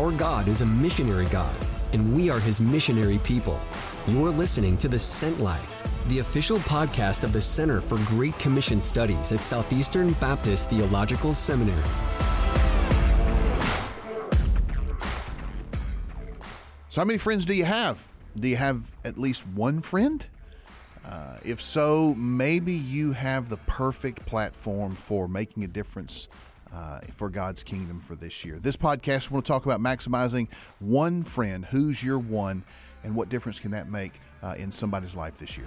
Our God is a missionary God, and we are His missionary people. You're listening to The Sent Life, the official podcast of the Center for Great Commission Studies at Southeastern Baptist Theological Seminary. So how many friends do you have? Do you have at least one friend? If so, maybe you have the perfect platform for making a difference for God's kingdom for this year. This podcast, we want to talk about maximizing one friend. Who's your one, and what difference can that make in somebody's life this year?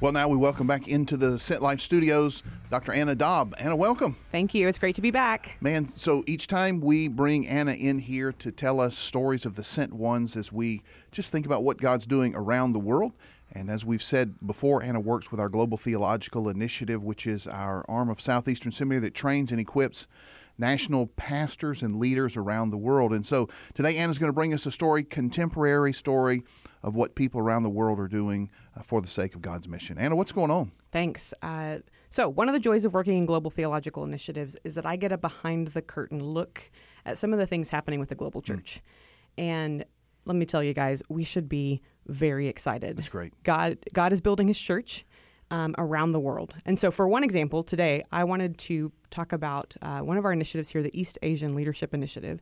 Well, now we welcome back into the Sent Life studios, Dr. Anna Dobb. Anna, welcome. Thank you. It's great to be back. Man, so each time we bring Anna in here to tell us stories of the sent ones as we just think about what God's doing around the world. And as we've said before, Anna works with our Global Theological Initiative, which is our arm of Southeastern Seminary that trains and equips national pastors and leaders around the world. And so today Anna's going to bring us a story, contemporary story, of what people around the world are doing for the sake of God's mission. Anna, what's going on? Thanks. So one of the joys of working in Global Theological Initiatives is that I get a behind-the-curtain look at some of the things happening with the global church. And let me tell you guys, we should be very excited. That's great. God is building His church around the world. And so for one example, today I wanted to talk about one of our initiatives here, the East Asian Leadership Initiative,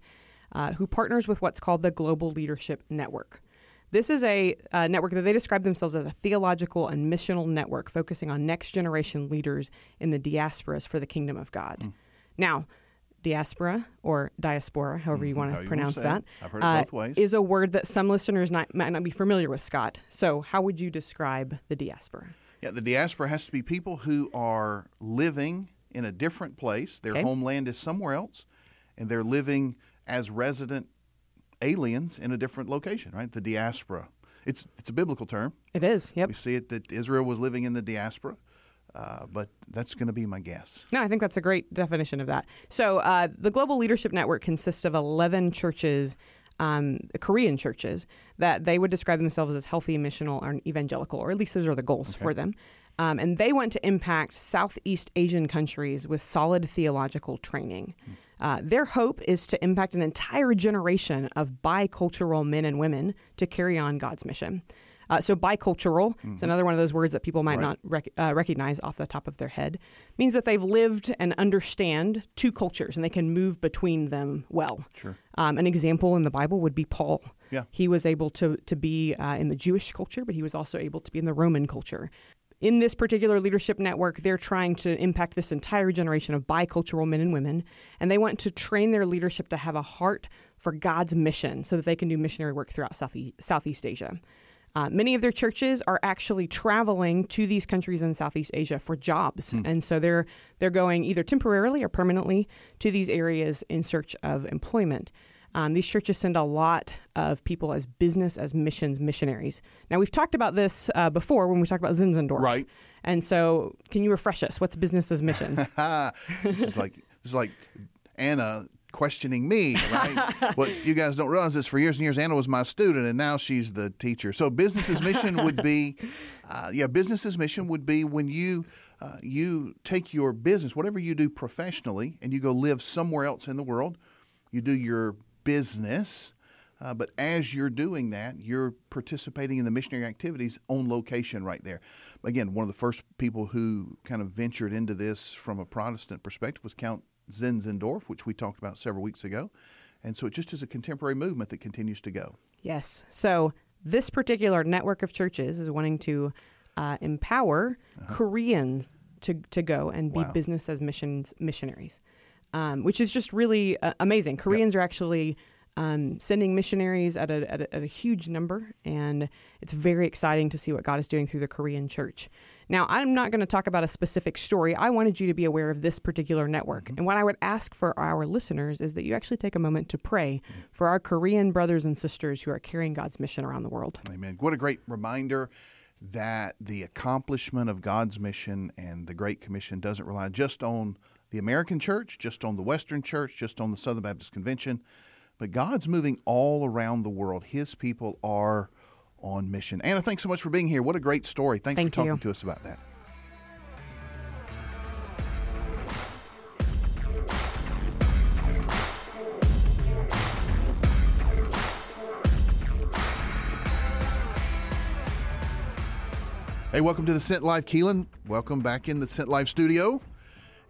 who partners with what's called the Global Leadership Network. This is a network that they describe themselves as a theological and missional network focusing on next-generation leaders in the diasporas for the kingdom of God. Mm. Now, diaspora or diaspora, however you want to pronounce that, I've heard it both ways, is a word that some listeners might not be familiar with, Scott. So how would you describe the diaspora? Yeah, the diaspora has to be people who are living in a different place. Their homeland is somewhere else, and they're living as resident aliens in a different location, right? The diaspora. It's a biblical term. It is, yep. We see it that Israel was living in the diaspora, but that's going to be my guess. No, I think that's a great definition of that. So the Global Leadership Network consists of 11 churches, Korean churches, that they would describe themselves as healthy, missional, or evangelical, or at least those are the goals for them. And they want to impact Southeast Asian countries with solid theological training. Their hope is to impact an entire generation of bicultural men and women to carry on God's mission. So bicultural, it's another one of those words that people might not recognize off the top of their head, means that they've lived and understand two cultures and they can move between them well. Sure. An example in the Bible would be Paul. Yeah. He was able to be in the Jewish culture, but he was also able to be in the Roman culture. In this particular leadership network, they're trying to impact this entire generation of bicultural men and women, and they want to train their leadership to have a heart for God's mission so that they can do missionary work throughout Southeast Asia. Many of their churches are actually traveling to these countries in Southeast Asia for jobs, and so they're going either temporarily or permanently to these areas in search of employment. These churches send a lot of people as business, as missions, missionaries. Now, we've talked about this before when we talked about Zinzendorf. Right. And so can you refresh us? What's business as missions? This is like Anna questioning me, right? Well, you guys don't realize this. For years and years, Anna was my student, and now she's the teacher. So business as mission would be, business as mission would be when you take your business, whatever you do professionally, and you go live somewhere else in the world. You do your business, but as you're doing that, you're participating in the missionary activities on location right there. Again, one of the first people who kind of ventured into this from a Protestant perspective was Count Zinzendorf, which we talked about several weeks ago. And so it just is a contemporary movement that continues to go. Yes. So this particular network of churches is wanting to empower Koreans to go and be business as missionaries. Which is just really amazing. Koreans are actually sending missionaries at a huge number, and it's very exciting to see what God is doing through the Korean church. Now, I'm not going to talk about a specific story. I wanted you to be aware of this particular network. Mm-hmm. And what I would ask for our listeners is that you actually take a moment to pray for our Korean brothers and sisters who are carrying God's mission around the world. Amen. What a great reminder that the accomplishment of God's mission and the Great Commission doesn't rely just on the American church, just on the Western church, just on the Southern Baptist Convention. But God's moving all around the world. His people are on mission. Anna, thanks so much for being here. What a great story. Thanks for talking to us about that. Hey, welcome to The Sent Life, Keelan. Welcome back in the Sent Life studio.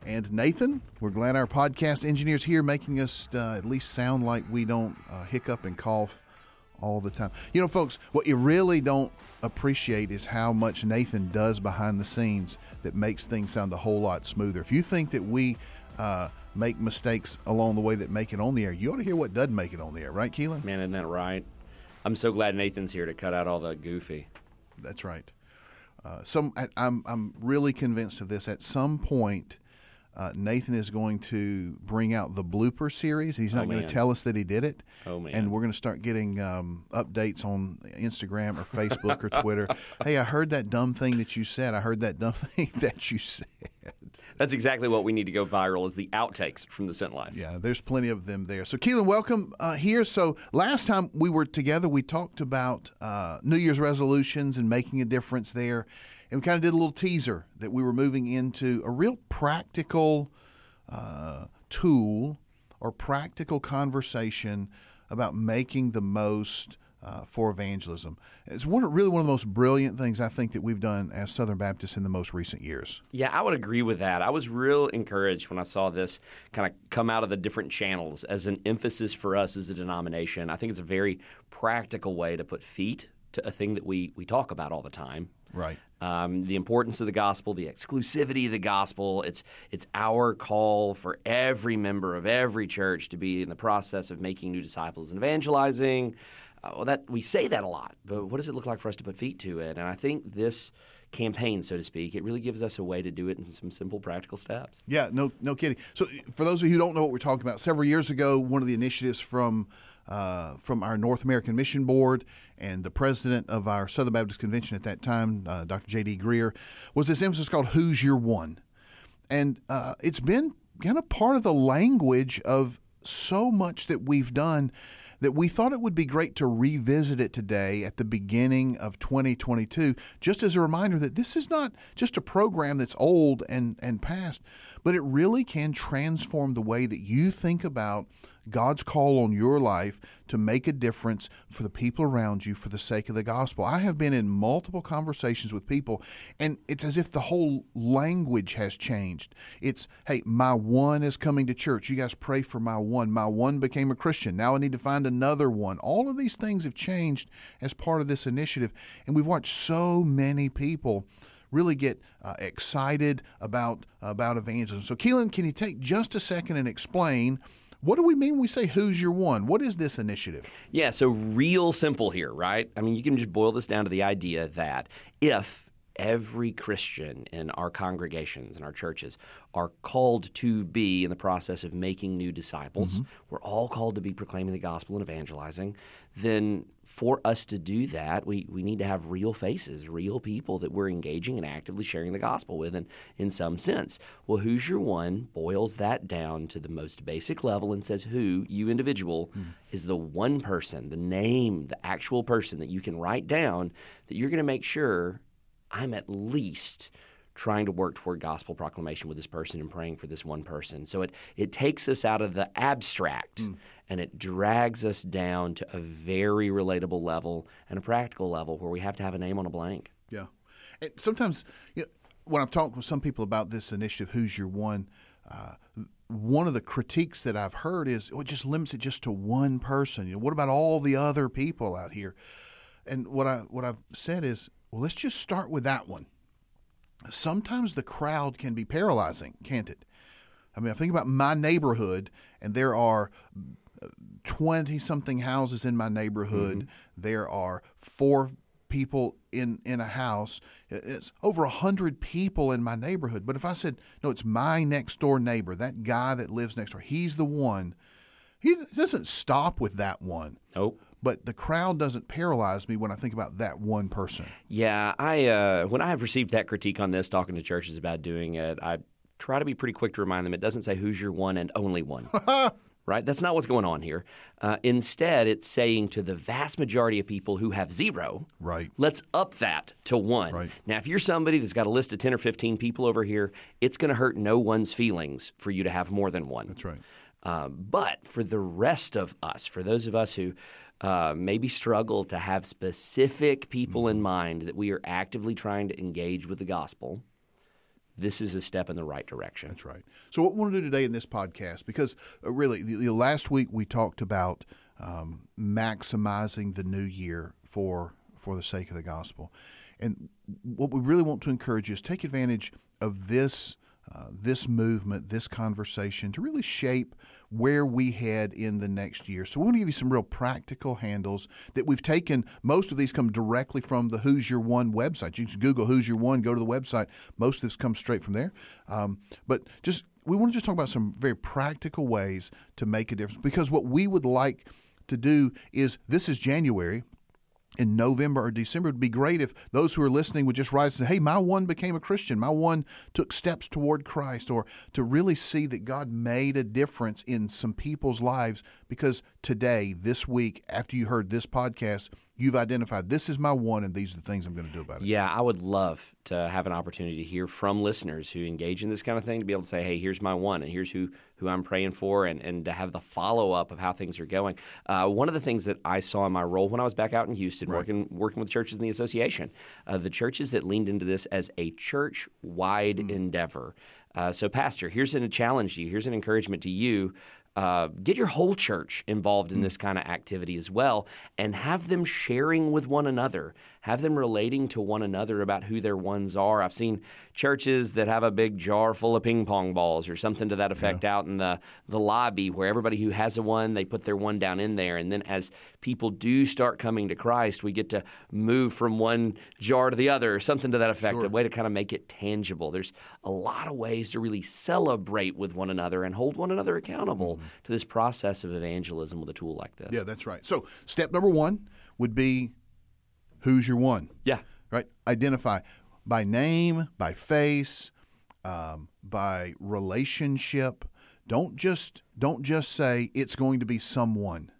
And Nathan, we're glad our podcast engineer's here, making us at least sound like we don't hiccup and cough all the time. You know, folks, what you really don't appreciate is how much Nathan does behind the scenes that makes things sound a whole lot smoother. If you think that we make mistakes along the way that make it on the air, you ought to hear what doesn't make it on the air, right, Keelan? Man, isn't that right? I'm so glad Nathan's here to cut out all the goofy. That's right. I'm really convinced of this. At some point, Nathan is going to bring out the blooper series. He's not going to tell us that he did it. Oh, man. And we're going to start getting updates on Instagram or Facebook or Twitter. Hey, I heard that dumb thing that you said. That's exactly what we need to go viral, is the outtakes from the Sent Life. Yeah, there's plenty of them there. So, Keelan, welcome here. So, last time we were together, we talked about New Year's resolutions and making a difference there. And we kind of did a little teaser that we were moving into a real practical tool or practical conversation about making the most for evangelism. It's really one of the most brilliant things I think that we've done as Southern Baptists in the most recent years. Yeah, I would agree with that. I was real encouraged when I saw this kind of come out of the different channels as an emphasis for us as a denomination. I think it's a very practical way to put feet to a thing that we talk about all the time. Right. The importance of the gospel, the exclusivity of the gospel. It's our call for every member of every church to be in the process of making new disciples and evangelizing. That we say that a lot, but what does it look like for us to put feet to it? And I think this campaign, so to speak, it really gives us a way to do it in some simple, practical steps. Yeah, no kidding. So for those of you who don't know what we're talking about, several years ago, one of the initiatives from our North American Mission Board and the president of our Southern Baptist Convention at that time, Dr. J.D. Greer, was this emphasis called Who's Your One? And it's been kind of part of the language of so much that we've done that we thought it would be great to revisit it today at the beginning of 2022, just as a reminder that this is not just a program that's old and past, but it really can transform the way that you think about God's call on your life to make a difference for the people around you for the sake of the gospel. I have been in multiple conversations with people, and it's as if the whole language has changed. It's, hey, my one is coming to church. You guys pray for my one. My one became a Christian. Now I need to find another one. All of these things have changed as part of this initiative, and we've watched so many people really get excited about evangelism. So, Keelan, can you take just a second and explain what do we mean when we say Who's Your One? What is this initiative? Yeah, so real simple here, right? I mean, you can just boil this down to the idea that if every Christian in our congregations and our churches are called to be in the process of making new disciples, mm-hmm. we're all called to be proclaiming the gospel and evangelizing, then for us to do that, we need to have real faces, real people that we're engaging and actively sharing the gospel with in some sense. Well, Who's Your One boils that down to the most basic level and says who, you individual, is the one person, the name, the actual person that you can write down that you're going to make sure I'm at least trying to work toward gospel proclamation with this person and praying for this one person. So it takes us out of the abstract and it drags us down to a very relatable level and a practical level where we have to have a name on a blank. Yeah. And sometimes when I've talked with some people about this initiative, Who's Your One, one of the critiques that I've heard is, it just limits it just to one person. You know, what about all the other people out here? And what I've said is, well, let's just start with that one. Sometimes the crowd can be paralyzing, can't it? I mean, I think about my neighborhood, and there are 20-something houses in my neighborhood. Mm-hmm. There are 4 people in a house. It's over 100 people in my neighborhood. But if I said, no, it's my next-door neighbor, that guy that lives next door, he's the one. He doesn't stop with that one. Nope. But the crowd doesn't paralyze me when I think about that one person. Yeah, I when I have received that critique on this, talking to churches about doing it, I try to be pretty quick to remind them it doesn't say Who's Your One and Only One. Right? That's not what's going on here. Instead, it's saying to the vast majority of people who have 0, right, let's up that to 1. Right. Now, if you're somebody that's got a list of 10 or 15 people over here, it's going to hurt no one's feelings for you to have more than one. That's right. But for the rest of us, for those of us who maybe struggle to have specific people in mind that we are actively trying to engage with the gospel, this is a step in the right direction. That's right. So what we want to do today in this podcast, because really last week we talked about maximizing the new year for the sake of the gospel. And what we really want to encourage is take advantage of this movement, this conversation, to really shape where we head in the next year. So we want to give you some real practical handles that we've taken. Most of these come directly from the Who's Your One website. You can Google Who's Your One, go to the website. Most of this comes straight from there. We want to just talk about some very practical ways to make a difference, because what we would like to do is, this is January. In November or December, it would be great if those who are listening would just write and say, hey, my one became a Christian. My one took steps toward Christ, or to really see that God made a difference in some people's lives, because today, this week, after you heard this podcast, you've identified this is my one and these are the things I'm going to do about it. Yeah, I would love to have an opportunity to hear from listeners who engage in this kind of thing, to be able to say, hey, here's my one and here's who I'm praying for, and to have the follow-up of how things are going. One of the things that I saw in my role when I was back out in Houston, right, working with churches in the association, the churches that leaned into this as a church-wide endeavor. So, Pastor, here's a challenge to you. Here's an encouragement to you. Get your whole church involved in this kind of activity as well, and have them sharing with one another, have them relating to one another about who their ones are. I've seen churches that have a big jar full of ping pong balls or something to that effect out in the lobby, where everybody who has a one, they put their one down in there. And then as people do start coming to Christ, we get to move from one jar to the other or something to that effect, a way to kind of make it tangible. There's a lot of ways to really celebrate with one another and hold one another accountable to this process of evangelism with a tool like this. Yeah, that's right. So step number one would be, who's your one? Yeah. Right? Identify by name, by face, by relationship. Don't just say it's going to be someone.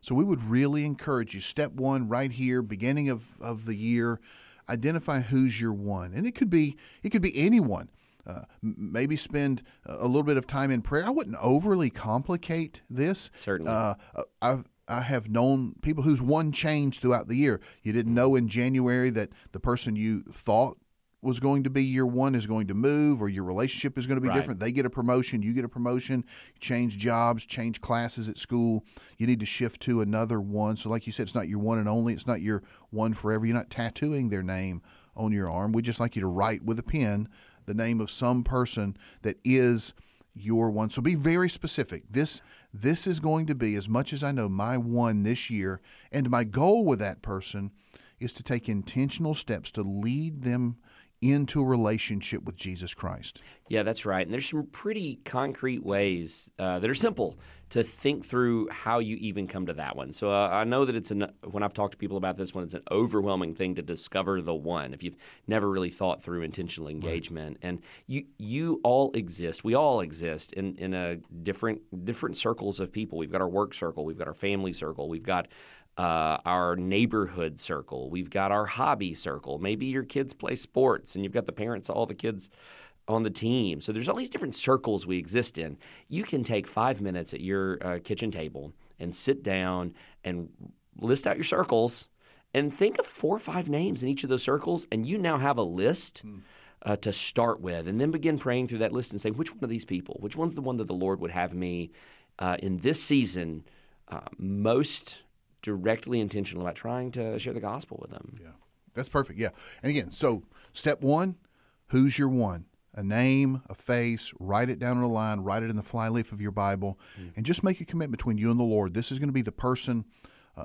So we would really encourage you, step one right here, beginning of the year, identify who's your one. And it could be anyone. Maybe spend a little bit of time in prayer. I wouldn't overly complicate this. Certainly. I have known people whose one changed throughout the year. You didn't know in January that the person you thought was going to be your one is going to move, or your relationship is going to be different. They get a promotion, you get a promotion, change jobs, change classes at school. You need to shift to another one. So like you said, it's not your one and only. It's not your one forever. You're not tattooing their name on your arm. We'd just like you to write with a pen the name of some person that is your one. So be very specific. This is going to be, as much as I know, my one this year, and my goal with that person is to take intentional steps to lead them into a relationship with Jesus Christ. Yeah, that's right. And there's some pretty concrete ways that are simple to think through how you even come to that one. So I know that when I've talked to people about this one, it's an overwhelming thing to discover the one if you've never really thought through intentional engagement. Right. And you all exist. We all exist in a different circles of people. We've got our work circle. We've got our family circle. We've got our neighborhood circle. We've got our hobby circle. Maybe your kids play sports and you've got the parents of all the kids on the team. So there's all these different circles we exist in. You can take 5 minutes at your kitchen table and sit down and list out your circles and think of 4 or 5 names in each of those circles, and you now have a list to start with, and then begin praying through that list and say, which one of these people, which one's the one that the Lord would have me in this season most directly intentional about trying to share the gospel with them. Yeah, that's perfect. Yeah. And again, so step one, who's your one? A name, a face, write it down on a line, write it in the flyleaf of your Bible, and just make a commitment between you and the Lord. This is going to be the person,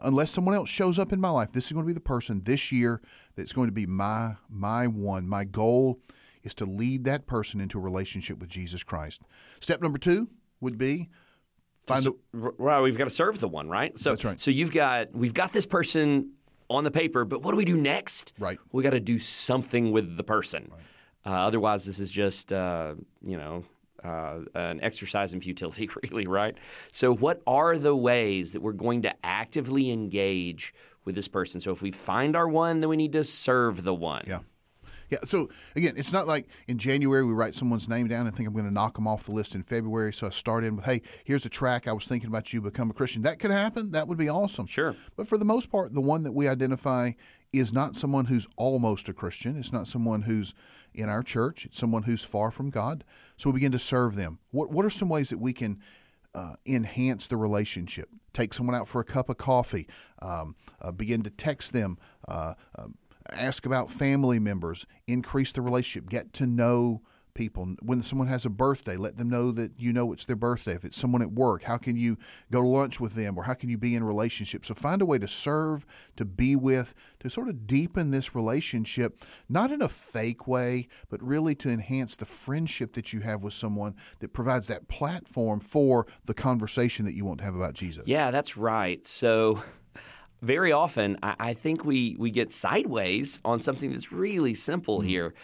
unless someone else shows up in my life, this is going to be the person this year that's going to be my one. My goal is to lead that person into a relationship with Jesus Christ. Step number two would be, well, we've got to serve the one, right? So, that's right. So we've got this person on the paper, but what do we do next? Right. We got to do something with the person. Right. Otherwise, this is just an exercise in futility, really, right? So what are the ways that we're going to actively engage with this person? So if we find our one, then we need to serve the one. Yeah, Yeah. So again, it's not like in January we write someone's name down and think I'm going to knock them off the list in February. So I start in with, hey, here's a track. I was thinking about you, become a Christian. That could happen. That would be awesome. Sure. But for the most part, the one that we identify is not someone who's almost a Christian. It's not someone who's in our church. It's someone who's far from God. So we begin to serve them. What are some ways that we can enhance the relationship? Take someone out for a cup of coffee, begin to text them, ask about family members, increase the relationship, get to know people. When someone has a birthday, let them know that you know it's their birthday. If it's someone at work, how can you go to lunch with them, or how can you be in relationship? So find a way to serve, to be with, to sort of deepen this relationship, not in a fake way, but really to enhance the friendship that you have with someone that provides that platform for the conversation that you want to have about Jesus. Yeah, that's right. So very often, I think we get sideways on something that's really simple here.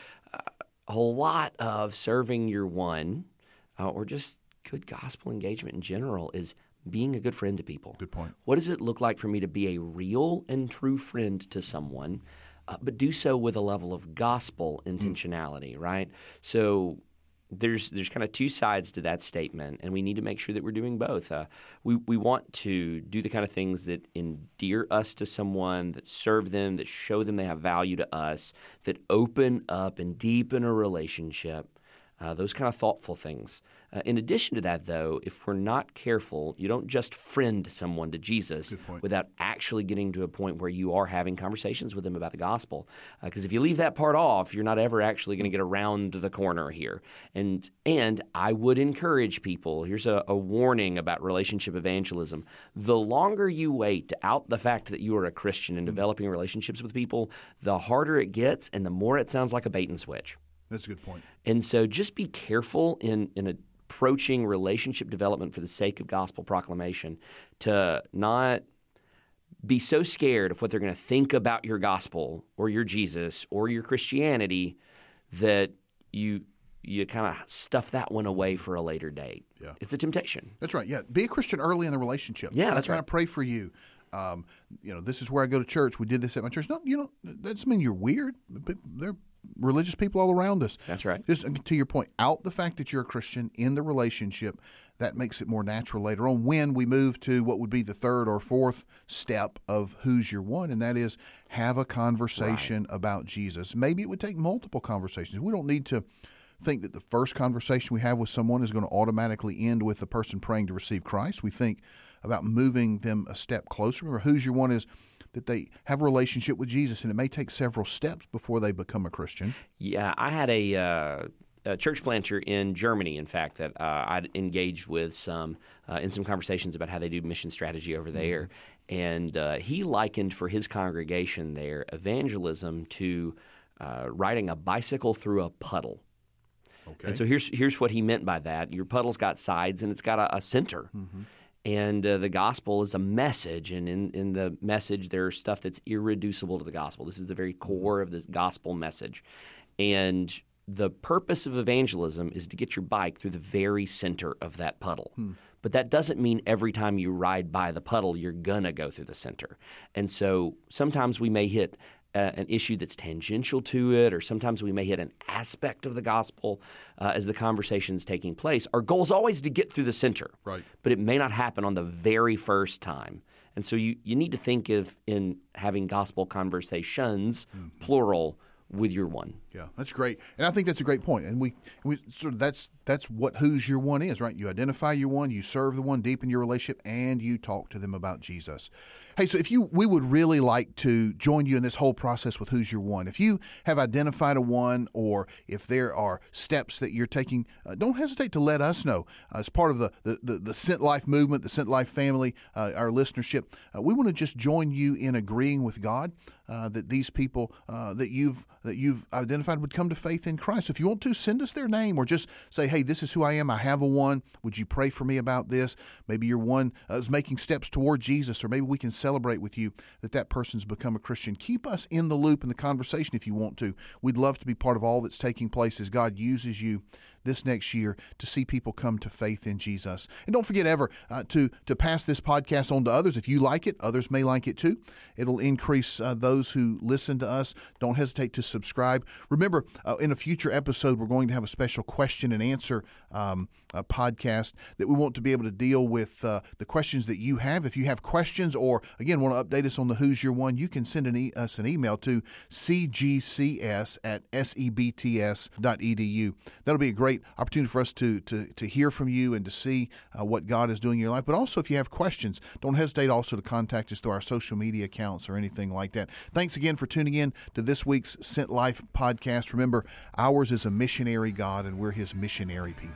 A lot of serving your one, or just good gospel engagement in general, is being a good friend to people. Good point. What does it look like for me to be a real and true friend to someone, but do so with a level of gospel intentionality, right? So there's kind of two sides to that statement, and we need to make sure that we're doing both. We want to do the kind of things that endear us to someone, that serve them, that show them they have value to us, that open up and deepen a relationship, those kind of thoughtful things. In addition to that, though, if we're not careful, you don't just friend someone to Jesus without actually getting to a point where you are having conversations with them about the gospel. Because if you leave that part off, you're not ever actually going to get around the corner here. And I would encourage people, here's a warning about relationship evangelism. The longer you wait to out the fact that you are a Christian in developing relationships with people, the harder it gets and the more it sounds like a bait and switch. That's a good point. And so just be careful in approaching relationship development for the sake of gospel proclamation to not be so scared of what they're going to think about your gospel or your Jesus or your Christianity that you kind of stuff that one away for a later date. Yeah. It's a temptation. That's right. Yeah. Be a Christian early in the relationship. Yeah, that's right. I pray for you. This is where I go to church. We did this at my church. No, that doesn't mean you're weird. They're religious people all around us. That's right. Just to your point, out the fact that you're a Christian in the relationship, that makes it more natural later on when we move to what would be the third or fourth step of Who's Your One, and that is have a conversation about Jesus. Maybe it would take multiple conversations. We don't need to think that the first conversation we have with someone is going to automatically end with the person praying to receive Christ. We think about moving them a step closer. Remember, Who's Your One is that they have a relationship with Jesus, and it may take several steps before they become a Christian. Yeah, I had a church planter in Germany, in fact, that I'd engaged with in some conversations about how they do mission strategy over there. And he likened for his congregation there evangelism to riding a bicycle through a puddle. Okay. And so here's what he meant by that. Your puddle's got sides, and it's got a center. Mm-hmm. And the gospel is a message, and in the message there's stuff that's irreducible to the gospel. This is the very core of this gospel message. And the purpose of evangelism is to get your bike through the very center of that puddle. But that doesn't mean every time you ride by the puddle you're going to go through the center. And so sometimes we may hit an issue that's tangential to it, or sometimes we may hit an aspect of the gospel as the conversation's taking place. Our goal is always to get through the center, right? But it may not happen on the very first time. And so you need to think of in having gospel conversations, plural, with your one. Yeah, that's great. And I think that's a great point. And we sort of that's what Who's Your One is, right? You identify your one, you serve the one, deepen your relationship, and you talk to them about Jesus. Hey, so we would really like to join you in this whole process with Who's Your One. If you have identified a one, or if there are steps that you're taking, don't hesitate to let us know. As part of the Sent Life movement, the Sent Life family, our listenership, we want to just join you in agreeing with God that these people that you've identified would come to faith in Christ. If you want to, send us their name, or just say, hey, this is who I am. I have a one. Would you pray for me about this? Maybe your one is making steps toward Jesus, or maybe we can celebrate with you that person's become a Christian. Keep us in the loop in the conversation if you want to. We'd love to be part of all that's taking place as God uses you this next year to see people come to faith in Jesus. And don't forget ever to pass this podcast on to others. If you like it, others may like it too. It'll increase those who listen to us. Don't hesitate to subscribe. Remember, in a future episode, we're going to have a special question and answer podcast that we want to be able to deal with the questions that you have. If you have questions or, again, want to update us on the Who's Your One, you can send us an email to cgcs@sebts.edu. That'll be a great opportunity for us to hear from you and to see what God is doing in your life. But also, if you have questions, don't hesitate also to contact us through our social media accounts or anything like that. Thanks again for tuning in to this week's Sent Life podcast. Remember, ours is a missionary God, and we're His missionary people.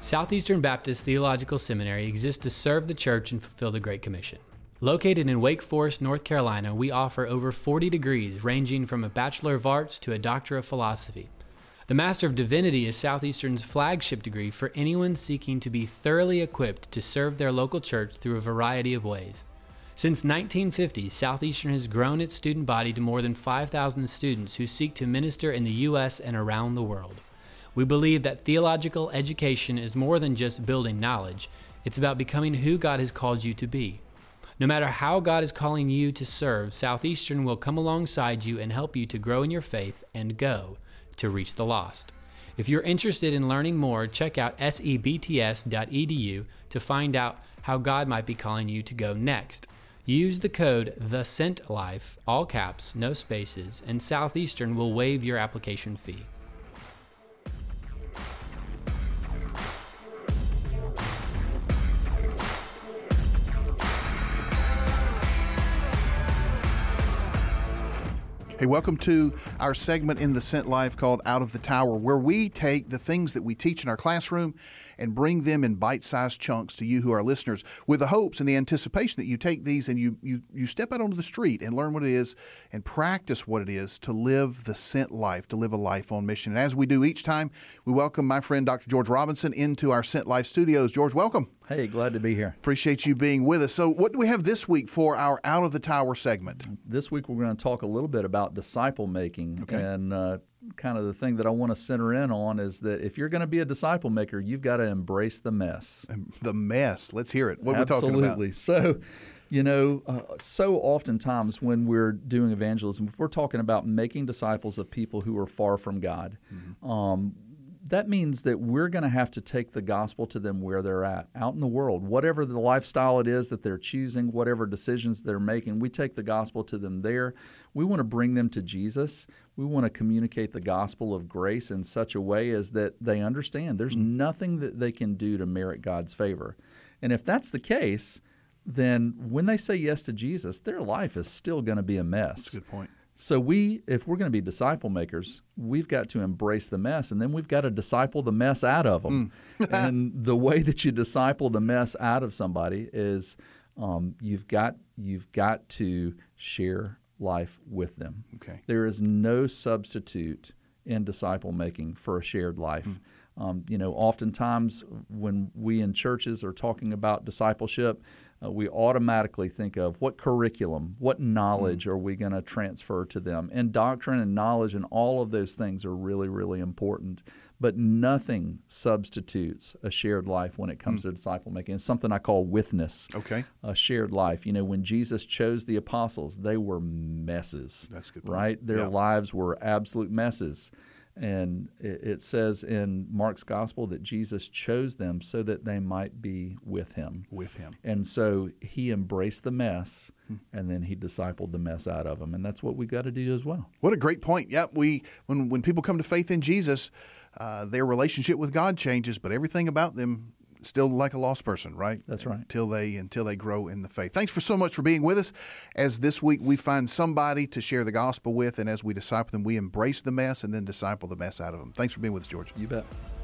Southeastern Baptist Theological Seminary exists to serve the church and fulfill the Great Commission. Located in Wake Forest, North Carolina, we offer over 40 degrees ranging from a Bachelor of Arts to a Doctor of Philosophy. The Master of Divinity is Southeastern's flagship degree for anyone seeking to be thoroughly equipped to serve their local church through a variety of ways. Since 1950, Southeastern has grown its student body to more than 5,000 students who seek to minister in the U.S. and around the world. We believe that theological education is more than just building knowledge. It's about becoming who God has called you to be. No matter how God is calling you to serve, Southeastern will come alongside you and help you to grow in your faith and go to reach the lost. If you're interested in learning more, check out sebts.edu to find out how God might be calling you to go next. Use the code The Sent Life, all caps, no spaces, and Southeastern will waive your application fee. Hey, welcome to our segment in The Sent Life called Out of the Tower, where we take the things that we teach in our classroom and bring them in bite-sized chunks to you who are listeners, with the hopes and the anticipation that you take these and you step out onto the street and learn what it is and practice what it is to live the sent life, to live a life on mission. And as we do each time, we welcome my friend Dr. George Robinson into our Sent Life studios. George, welcome. Hey, glad to be here. Appreciate you being with us. So what do we have this week for our Out of the Tower segment? This week we're going to talk a little bit about disciple-making. Okay. And kind of the thing that I want to center in on is that if you're going to be a disciple-maker, you've got to embrace the mess. The mess. Let's hear it. What are we talking about? So, you know, so oftentimes when we're doing evangelism, if we're talking about making disciples of people who are far from God, mm-hmm. That means that we're going to have to take the gospel to them where they're at, out in the world. Whatever the lifestyle it is that they're choosing, whatever decisions they're making, we take the gospel to them there. We want to bring them to Jesus. We want to communicate the gospel of grace in such a way as that they understand there's nothing that they can do to merit God's favor. And if that's the case, then when they say yes to Jesus, their life is still going to be a mess. That's a good point. So if we're going to be disciple makers, we've got to embrace the mess, and then we've got to disciple the mess out of them. And the way that you disciple the mess out of somebody is you've got to share life with them. Okay. There is no substitute in disciple making for a shared life. Mm. You know, oftentimes when we in churches are talking about discipleship, we automatically think of what curriculum, what knowledge are we going to transfer to them? And doctrine and knowledge and all of those things are really, really important. But nothing substitutes a shared life when it comes to disciple making. It's something I call witness, okay, a shared life. You know, when Jesus chose the apostles, they were messes. That's a good point. Right? Their lives were absolute messes. And it says in Mark's gospel that Jesus chose them so that they might be with him. And so he embraced the mess, and then he discipled the mess out of them. And that's what we've got to do as well. What a great point. Yeah, when people come to faith in Jesus, their relationship with God changes, but everything about them still like a lost person, right? That's right. Until they grow in the faith. Thanks so much for being with us as this week we find somebody to share the gospel with, and as we disciple them, we embrace the mess and then disciple the mess out of them. Thanks for being with us, George. You bet.